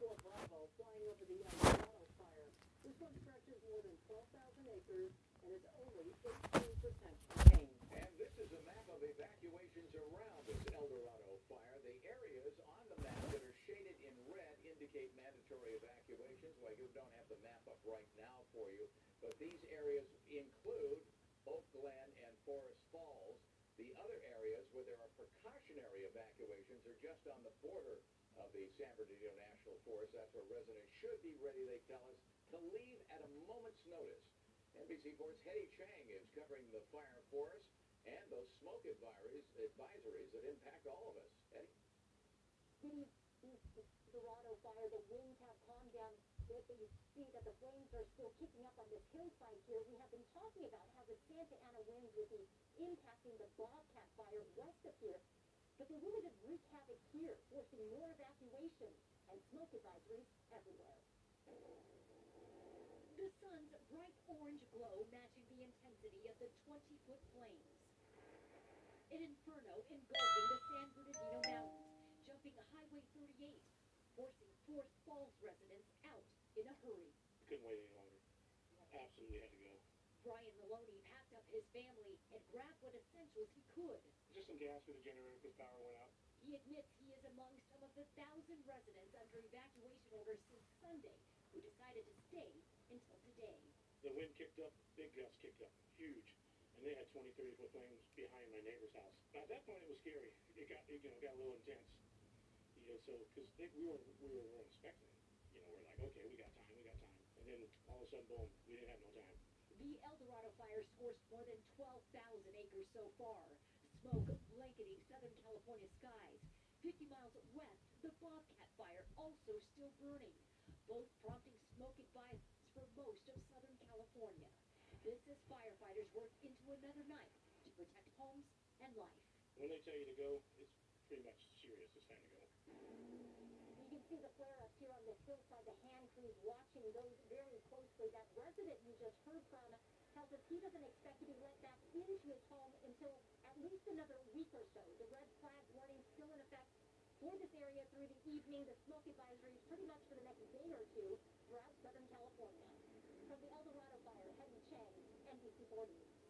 4 Bravo flying over the El Dorado Fire. This one stretches more than 12,000 acres and is only 15% contained. And this is a map of evacuations around this El Dorado Fire. The areas on the map that are shaded in red indicate mandatory evacuations. Well, you don't have the map up right now for you, but these areas include Oak Glen and Forest Falls. The other areas where there are precautionary evacuations are just on the border of the San Bernardino National Forest. That's where residents should be ready, they tell us, to leave at a moment's notice. NBC4's Hetty Chang is covering the fire forest and those smoke advisories that impact all of us. Hetty? Dorado fire, the winds have calmed down. You see that the flames are still kicking up on this hillside here. We have been talking about how the Santa Ana winds would be impacting the Bobcat Fire west of here. But they really did wreak havoc here, forcing more evacuation and smoke advisories everywhere. The sun's bright orange glow matching the intensity of the 20-foot flames. An inferno engulfing the San Bernardino Mountains, jumping Highway 38, forcing Forest Falls residents out in a hurry. Couldn't wait any longer. Absolutely had to go. Brian Maloney packed up his family and grabbed what essentials he could. Just some gas for the generator because power went out. He admits he is among some of the 1,000 residents under evacuation orders since Sunday who decided to stay until today. The wind kicked up, big gusts kicked up, huge, and they had 20, 30-foot flames behind my neighbor's house. By that point, it was scary. It got a little intense. So because we were expecting it. We're like, okay, we got time. And then all of a sudden, boom, we didn't have no time. The El Dorado Fire scorched more than 12,000 acres so far. Smoke blanketing Southern California skies. 50 miles west, the Bobcat Fire also still burning. Both prompting smoke advisories for most of Southern California. This is firefighters work into another night to protect homes and life. When they tell you to go, it's pretty much serious. It's time to go. You can see the flare-ups here on this hillside, the hand crews watching those very closely. That resident you just heard from tells us he doesn't expect to be let back into his home until at least another week or so. The red flag warning still in effect for this area through the evening. The smoke advisory is pretty much for the next day or two throughout Southern California. From the El Dorado Fire, Hetty Chang, NBC4 News.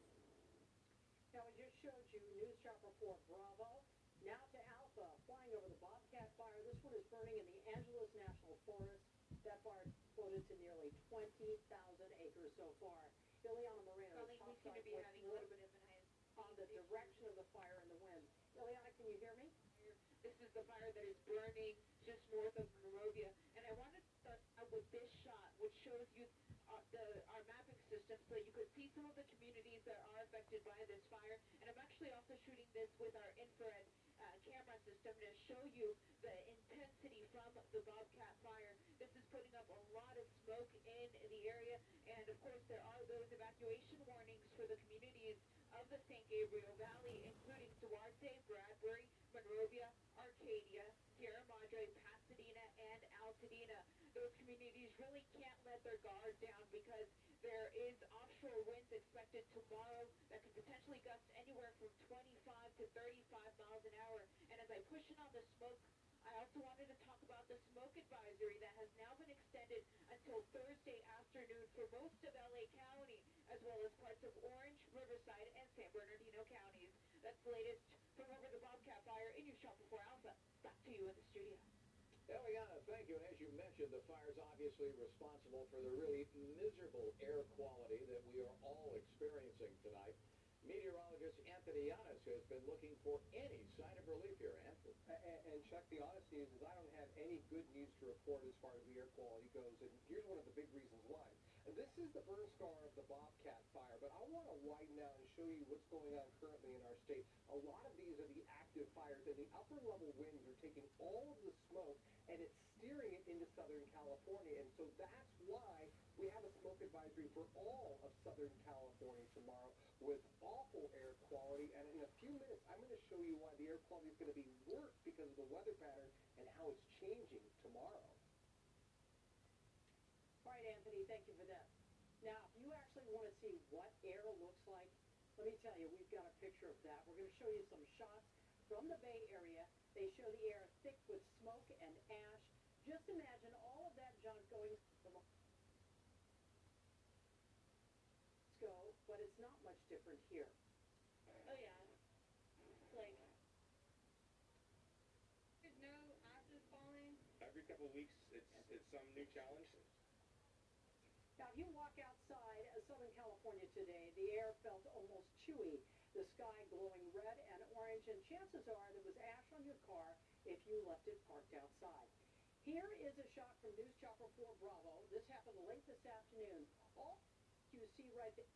Now, I just showed you News Chopper 4 Bravo. Now to Alpha, flying over the Bobcat Fire. This one is burning in the Angeles National Forest. That fire exploded to nearly 20,000 acres so far. Ileana Moreno, top side voice, on the direction of the fire and the wind. Ileana, can you hear me? This is the fire that is burning just north of Monrovia. And I wanted to start out with this shot, which shows you our mapping system, so you could see some of the communities that are affected by this fire. And I'm actually also shooting this with our infrared camera system to show you the intensity from the Bobcat Fire. This is putting up a lot of smoke in the area, and of course there are those evacuation warnings for the communities of the San Gabriel Valley, including Duarte, Bradbury, Monrovia, Arcadia, Sierra Madre, Pasadena, and Altadena. Those communities really can't let their guard down because there is offshore winds expected tomorrow that could potentially gust anywhere from 25 to 35 miles an hour. And as I push in on the smoke, I also wanted to talk about the smoke advisory that has now been extended until Thursday afternoon for most of LA County, as well as parts of Orange, Riverside, and San Bernardino counties. That's the latest from over the Bobcat Fire in News Chopper 4 Alpha. Back to you in the studio. Eliana, thank you. And as you mentioned, the fire is obviously responsible for the really miserable air quality that we are all experiencing tonight. Meteorologist Anthony Yannis has been looking for any sign of relief here, Anthony. And Chuck, the honesty is I don't have any good news to report as far as the air quality goes, and here's one of the big reasons why. This is the burn scar of the Bobcat Fire, but I want to widen out and show you what's going on currently in our state. A lot of these are the active fires, and the upper-level winds are taking all of the smoke, and it's steering it into Southern California, and so that's why we have a smoke advisory for all of Southern California tomorrow with awful air quality, and in a few minutes, I'm going to show you why the air quality is going to be worse because of the weather pattern and how it's changing tomorrow. All right, Anthony, thank you for that. Now, if you actually want to see what air looks like, let me tell you, we've got a picture of that. We're going to show you some shots from the Bay Area. They show the air thick with smoke and ash. Just imagine all of that junk going but it's not much different here. Oh, yeah. Like, there's no ashes falling. Every couple of weeks, it's some new challenge. Now, if you walk outside Southern California today, the air felt almost chewy, the sky glowing red and orange, and chances are there was ash on your car if you left it parked outside. Here is a shot from News Chopper 4 Bravo. This happened late this afternoon. All you see right there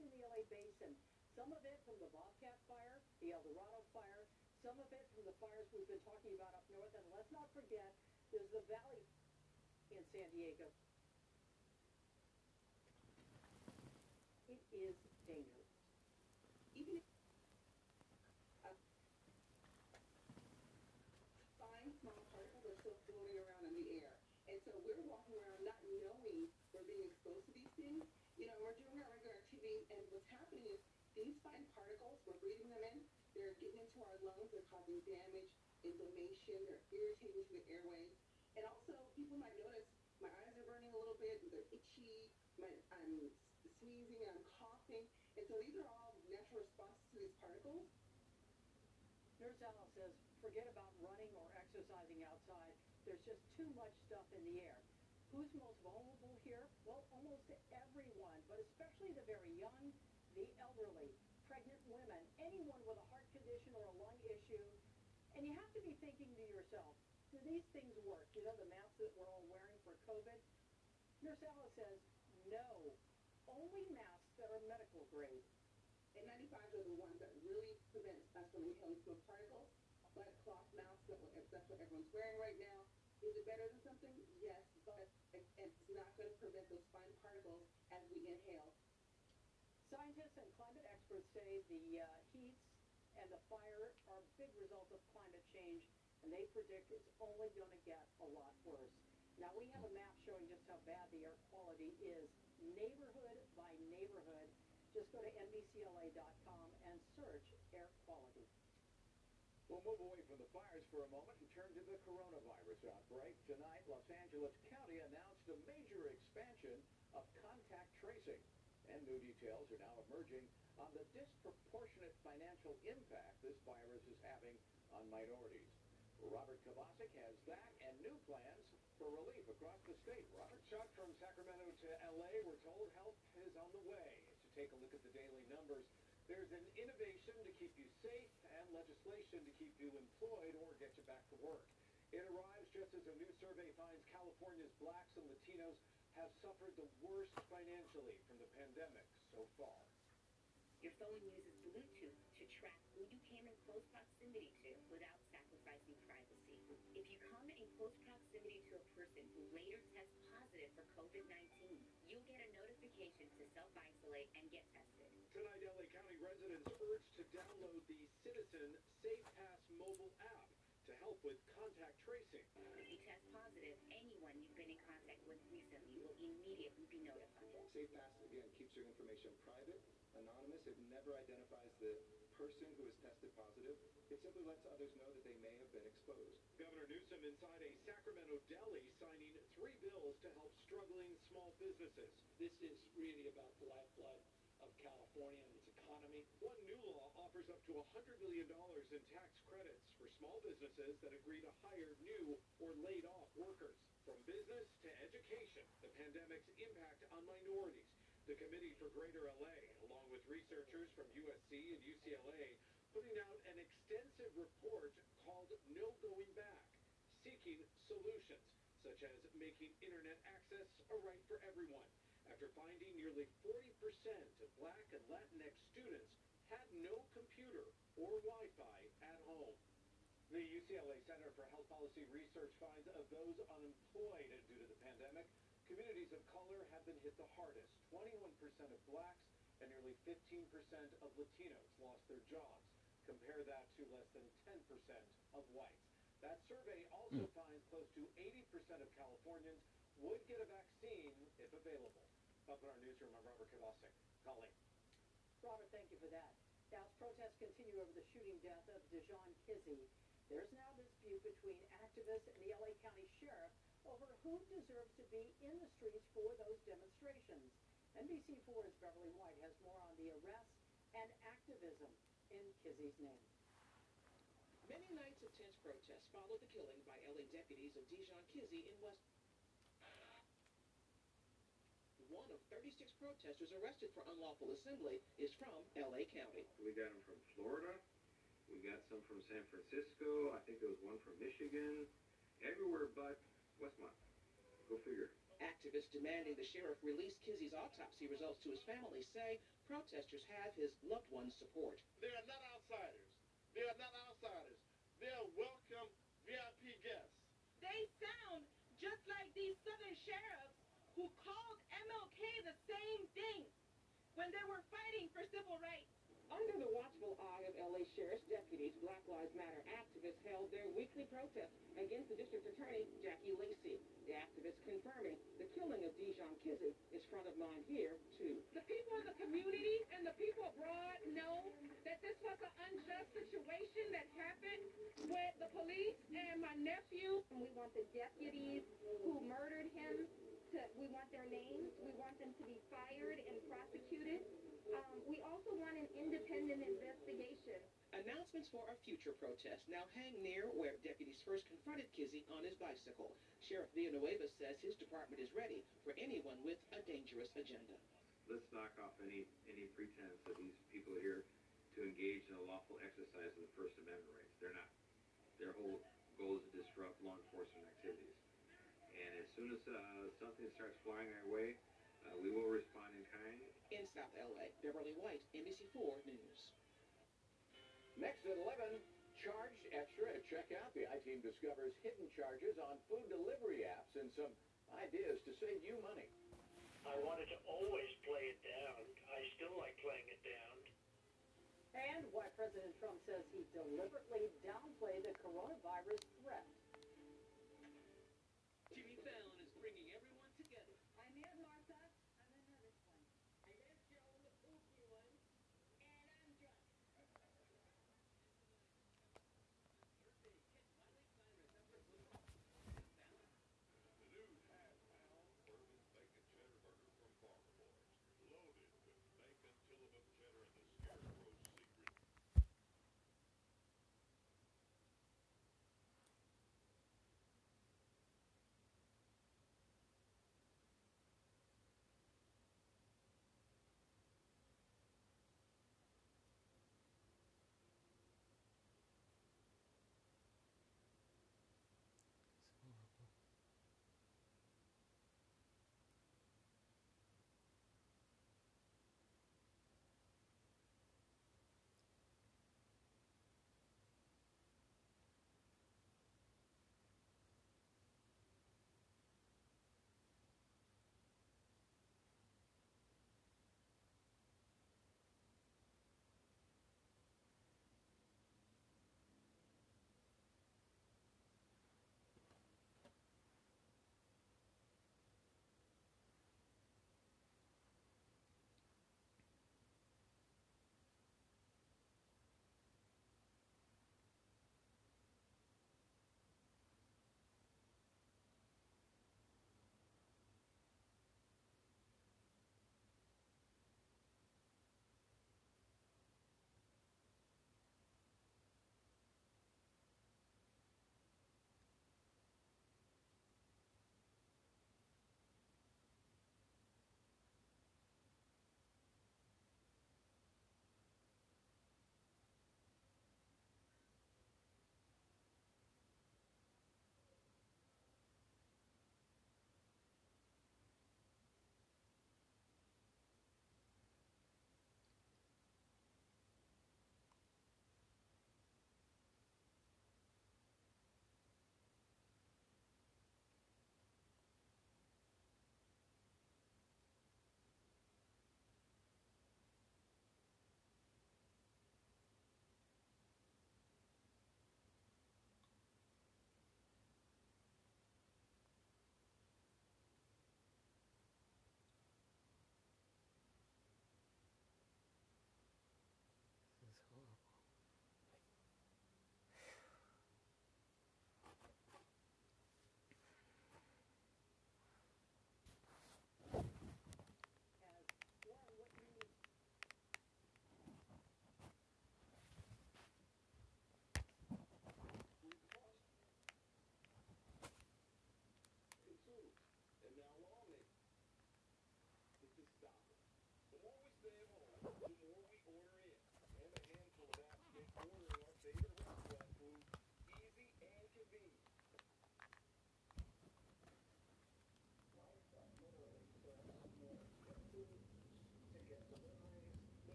in the LA Basin, some of it from the Bobcat Fire, the El Dorado Fire, some of it from the fires we've been talking about up north, and let's not forget, there's the valley in San Diego. It is dangerous. Even if fine small particles are still floating around in the air. And so we're walking around not knowing we're being exposed to these things. You know, we're doing our regular activity, and what's happening is these fine particles, we're breathing them in, they're getting into our lungs, they're causing damage, inflammation, they're irritating to the airways. And also, people might notice my eyes are burning a little bit, they're itchy, I'm sneezing, I'm coughing, and so these are all natural responses to these particles. Nurse Al says, forget about running or exercising outside. There's just too much stuff in the air. Who's most vulnerable here? Well, almost everyone, but especially the very young, the elderly, pregnant women, anyone with a heart condition or a lung issue. And you have to be thinking to yourself, do these things work? You know, the masks that we're all wearing for COVID? Nurse Al says, no. Only masks that are medical grade. N95 are the ones that really prevent us from inhaling smoke particles, but cloth masks, that's what everyone's wearing right now. Is it better than something? Yes, but it's not going to prevent those fine particles as we inhale. Scientists and climate experts say the heats and the fire are a big result of climate change, and they predict it's only going to get a lot worse. Now, we have a map showing just how bad the air quality is, neighborhood by neighborhood. Just go to NBCLA.com and search air quality. We'll move away from the fires for a moment and turn to the coronavirus outbreak. Tonight, Los Angeles County announced a major expansion of contact tracing. And new details are now emerging on the disproportionate financial impact this virus is having on minorities. Robert Kovacic has that and new plans for relief across the state. Robert, Chuck, from Sacramento to L.A., we're told help is on the way. To take a look at the daily numbers, there's an innovation to keep you safe and legislation to keep you employed or get you back to work. It arrives just as a new survey finds California's blacks and Latinos have suffered the worst financially from the pandemic so far. Your phone uses Bluetooth to track who you came in close proximity to without sacrificing privacy. If you come in close proximity to a person who later tests positive for COVID-19, you'll get a notification to self-isolate and get tested. Tonight, LA County residents urged to download the Citizen SafePass mobile app to help with contact tracing. If you test positive, anyone you've been in contact with recently will immediately be notified. SafePass, again, keeps your information private, anonymous. It never identifies the person who has tested positive. It simply lets others know that they may have been exposed. Governor Newsom inside a Sacramento deli signing 3 bills to help struggling small businesses. This is really about the lifeblood of California and its economy. One new law offers up to $100 million in tax credits for small businesses that agree to hire new or laid-off workers. From business to education, the pandemic's impact on minorities. The Committee for Greater LA, along with researchers from USC and UCLA, putting out an extensive report called No Going Back, seeking solutions, such as making internet access a right for everyone. After finding nearly 40% of Black and Latinx students had no computer or Wi-Fi at home. The UCLA Center for Health Policy Research finds of those unemployed due to the pandemic, communities of color have been hit the hardest. 21% of blacks and nearly 15% of Latinos lost their jobs. Compare that to less than 10% of whites. That survey also finds close to 80% of Californians would get a vaccine if available. Up in our newsroom, I'm Robert Kovacic. Colleen. Robert, thank you for that. Now, as protests continue over the shooting death of Dijon Kizzee, there's now dispute between activists and the LA County Sheriff over who deserves to be in the streets for those demonstrations. NBC4's Beverly White has more on the arrests and activism in Kizzee's name. Many nights of tense protests followed the killing by LA deputies of Dijon Kizzee in West. One of 36 protesters arrested for unlawful assembly is from LA County. We got them from Florida. We got some from San Francisco. I think there was one from Michigan. Everywhere but Westmont. Go figure. Activists demanding the sheriff release Kizzee's autopsy results to his family say protesters have his loved one's support. They are not outsiders. They are not outsiders. They are welcome VIP guests. They sound just like these Southern sheriffs who called MLK the same thing when they were fighting for civil rights. Under the watchful eye of LA Sheriff's deputies, Black Lives Matter activists held their weekly protest against the district attorney, Jackie Lacey. The activists confirming the killing of Dijon Kizzee is front of mind here, too. The people in the community and the people abroad know that this was an unjust situation that happened with the police and my nephew. We want the deputies who murdered him we want their names. We want them to be fired and prosecuted. We also want an independent investigation. Announcements for a future protest now hang near where deputies first confronted Kizzee on his bicycle. Sheriff Villanueva says his department is ready for anyone with a dangerous agenda. Let's knock off any pretense that these people are here to engage in a lawful exercise of the First Amendment rights. They're not. Their whole goal is to disrupt law enforcement activities. And as soon as something starts flying our way, we will respond in kind. In South LA, Beverly White, NBC4 News. Next at 11, charged extra at checkout. The I-Team discovers hidden charges on food delivery apps and some ideas to save you money. I wanted to always play it down. I still like playing it down. And why President Trump says he deliberately downplayed the coronavirus threat. Jimmy Fallon is bringing everyone together. I'm here, Martha.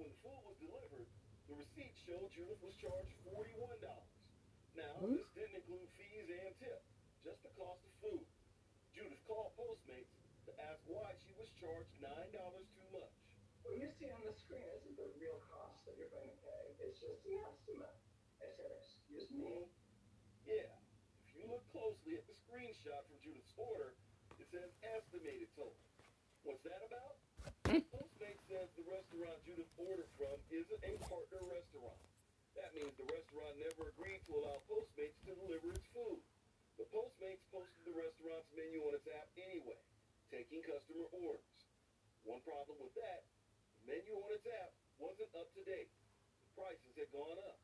when food was delivered, the receipt showed Judith was charged $41. Now, this didn't include fees and tip, just the cost of food. Judith called Postmates to ask why she was charged $9 too much. What you see on the screen isn't the real cost that you're going to pay. It's just an estimate. I said, excuse me? Yeah. If you look closely at the screenshot from Judith's order, it says estimated total. What's that about? Postmates says the restaurant Judith ordered from isn't a partner restaurant. That means the restaurant never agreed to allow Postmates to deliver its food. But Postmates posted the restaurant's menu on its app anyway, taking customer orders. One problem with that, the menu on its app wasn't up to date. The prices had gone up.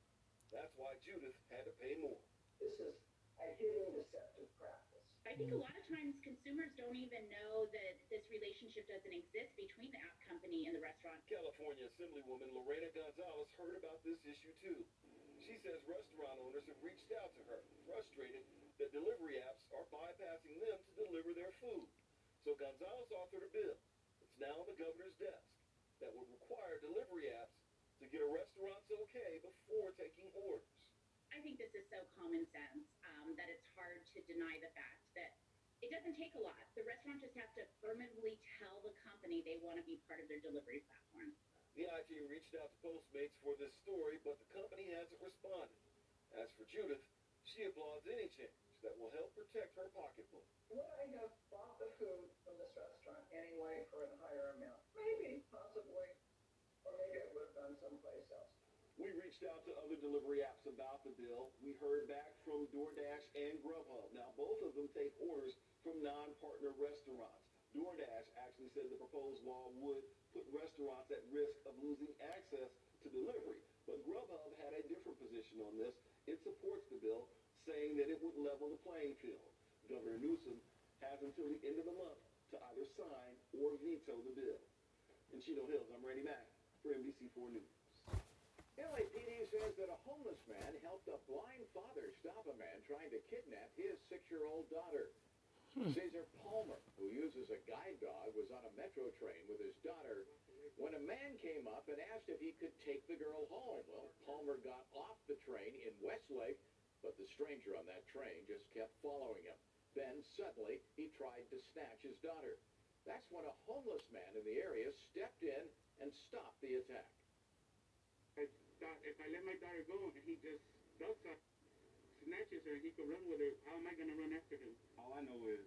That's why Judith had to pay more. This is a hidden deceptive practice. I think a lot of times consumers don't even know that this relationship doesn't exist between the app company and the restaurant. California Assemblywoman Lorena Gonzalez heard about this issue too. She says restaurant owners have reached out to her, frustrated that delivery apps are bypassing them to deliver their food. So Gonzalez authored a bill, it's now on the governor's desk, that would require delivery apps to get a restaurant's okay before taking orders. I think this is so common sense that it's hard to deny the fact that it doesn't take a lot. The restaurant just has to affirmatively tell the company they want to be part of their delivery platform. The IG reached out to Postmates for this story, but the company hasn't responded. As for Judith, she applauds any change that will help protect her pocketbook. Would I have bought the food from this restaurant anyway for a higher amount? Maybe, possibly, or maybe I would have gone someplace else. We reached out to other delivery apps about the bill. We heard back from DoorDash and Grubhub. Now, both of them take orders from non-partner restaurants. DoorDash actually said the proposed law would put restaurants at risk of losing access to delivery. But Grubhub had a different position on this. It supports the bill, saying that it would level the playing field. Governor Newsom has until the end of the month to either sign or veto the bill. In Chino Hills, I'm Randy Mack for NBC4 News. LAPD says that a homeless man helped a blind father stop a man trying to kidnap his 6-year-old daughter. Cesar Palmer, who uses a guide dog, was on a metro train with his daughter when a man came up and asked if he could take the girl home. Well, Palmer got off the train in Westlake, but the stranger on that train just kept following him. Then, suddenly, he tried to snatch his daughter. That's when a homeless man in the area stepped in and stopped the attack. I thought if I let my daughter go and he just does that, snatches her, he could run with her, how am I going to run after him? All I know is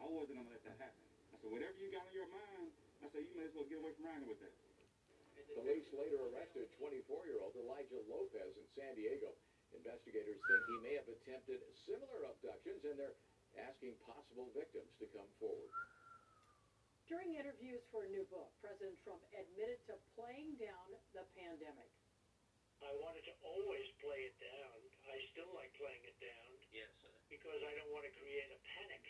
I wasn't going to let that happen. I said, whatever you got on your mind, I said, you may as well get away from Ryan with that. Police later arrested 24-year-old Elijah Lopez in San Diego. Investigators think he may have attempted similar abductions, and they're asking possible victims to come forward. During interviews for a new book, President Trump admitted to playing down the pandemic. I wanted to always play it down. I still like playing it down. Yes, sir. Because I don't want to create a panic.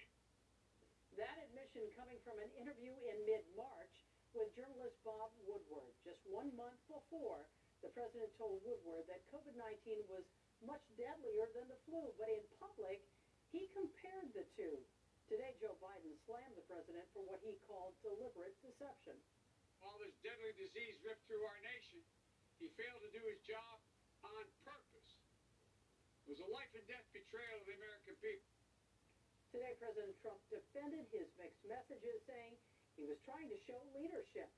That admission coming from an interview in mid-March with journalist Bob Woodward, just 1 month before the president told Woodward that COVID-19 was much deadlier than the flu, but in public, he compared the two. Today, Joe Biden slammed the president for what he called deliberate deception. While this deadly disease ripped through our nation, he failed to do his job on purpose. It was a life and death betrayal of the American people. Today, President Trump defended his mixed messages, saying he was trying to show leadership.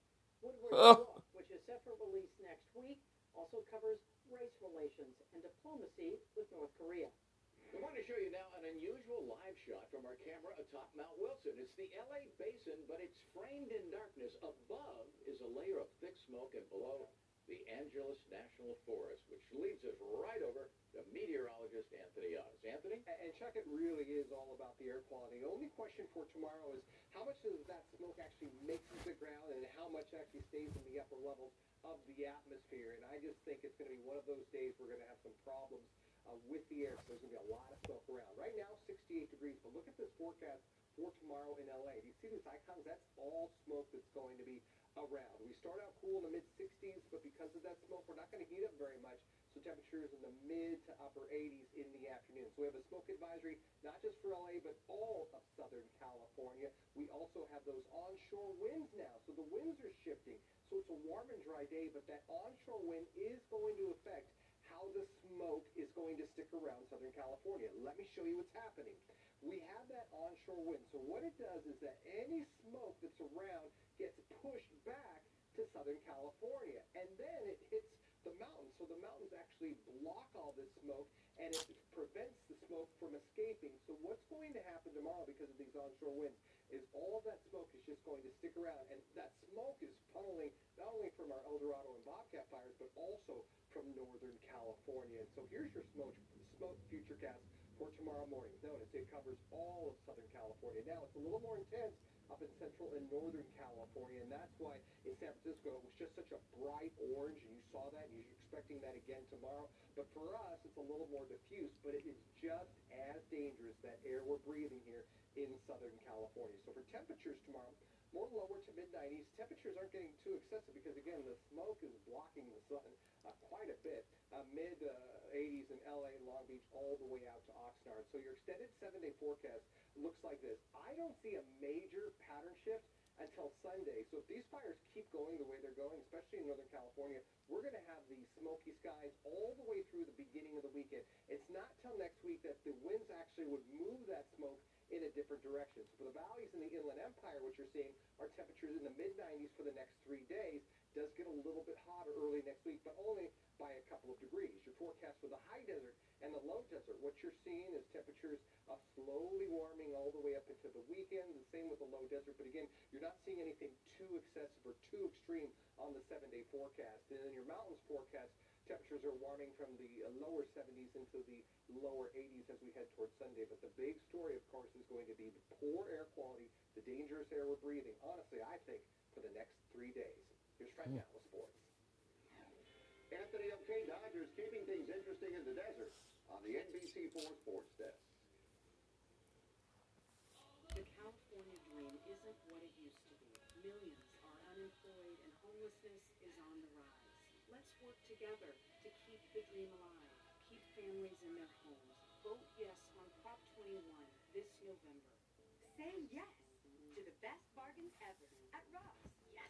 Woodward's book, which is set for release next week, also covers race relations and diplomacy with North Korea. I want to show you now an unusual live shot from our camera atop Mount Wilson. It's the LA basin, but it's framed in darkness. Above is a layer of thick smoke, and below, the Angeles National Forest, which leads us right over to meteorologist Anthony Yannis. Anthony? And Chuck, it really is all about the air quality. The only question for tomorrow is how much of that smoke actually makes the ground and how much actually stays in the upper levels of the atmosphere. And I just think it's going to be one of those days we're going to have some problems with the air. So there's going to be a lot of smoke around. Right now, 68 degrees, but look at this forecast for tomorrow in L.A. Do you see these icons? That's all smoke that's going to be around. We start out cool in the mid-60s, but because of that smoke, we're not going to heat up very much, so temperatures in the mid to upper 80s in the afternoon. So we have a smoke advisory, not just for LA, but all of Southern California. We also have those onshore winds now, so the winds are shifting. So it's a warm and dry day, but that onshore wind is going to affect how the smoke is going to stick around Southern California. Let me show you what's happening. We have that onshore wind. So what it does is that any smoke that's around gets pushed back to Southern California, and then it hits the mountains. So the mountains actually block all this smoke, and it prevents the smoke from escaping. So what's going to happen tomorrow because of these onshore winds is all that smoke is just going to stick around, and that smoke is funneling not only from our El Dorado and Bobcat fires, but also from Northern California. And so here's your smoke futurecast for tomorrow morning. Notice it covers all of Southern California. Now it's a little more intense up in Central and Northern California, and that's why in San Francisco it was just such a bright orange, and you saw that, and you're expecting that again tomorrow. But for us, it's a little more diffuse, but it is just as dangerous, that air we're breathing here in Southern California. So for temperatures tomorrow, more lower to mid-90s. Temperatures aren't getting too excessive because, again, the smoke is blocking the sun quite a bit. Mid-80s in L.A., Long Beach, all the way out to Oxnard. So your extended 7-day forecast looks like this. I don't see a major pattern shift until Sunday. So if these fires keep going the way they're going, especially in Northern California, we're going to have these smoky skies all the way through the beginning of the weekend. It's not till next week that the winds actually would move that smoke in a different direction. So for the valleys in the Inland Empire, what you're seeing are temperatures in the mid-90s for the next 3 days. Does get a little bit hotter early next week, but only by a couple of degrees. Your forecast for the high desert and the low desert, what you're seeing is temperatures slowly warming all the way up into the weekend. The same with the low desert, but again, you're not seeing anything too excessive or too extreme on the 7-day forecast. And in your mountains forecast, temperatures are warming from the lower 70s into the lower 80s as we head towards Sunday. But the big story, of course, is going to be the poor air quality, the dangerous air we're breathing, honestly, I think, for the next 3 days. Here's Frank now with sports. Anthony, okay, Dodgers keeping things interesting in the desert on the NBC4 Sports Desk. The California dream isn't what it used to be. Millions are unemployed and homelessness is on the rise. Let's work together to keep the dream alive, keep families in their homes. Vote yes on Prop 21 this November. Say yes to the best bargains ever at Ross. Yes.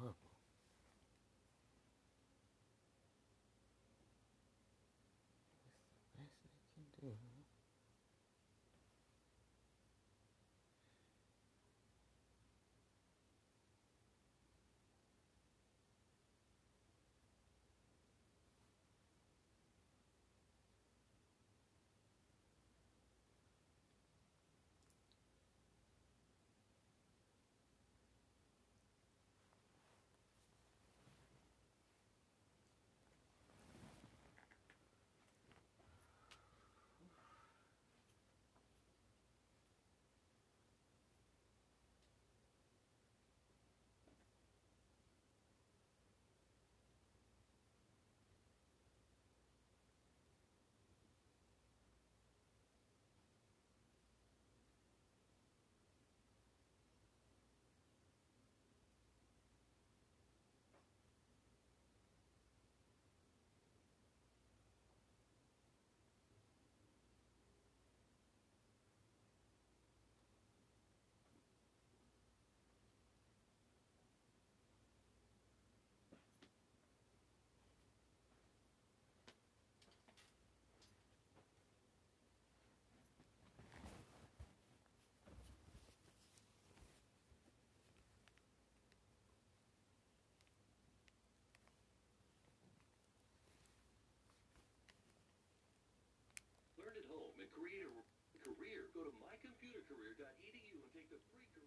Mm-hmm. Learn at home and create a career. Go to mycomputercareer.edu and take the free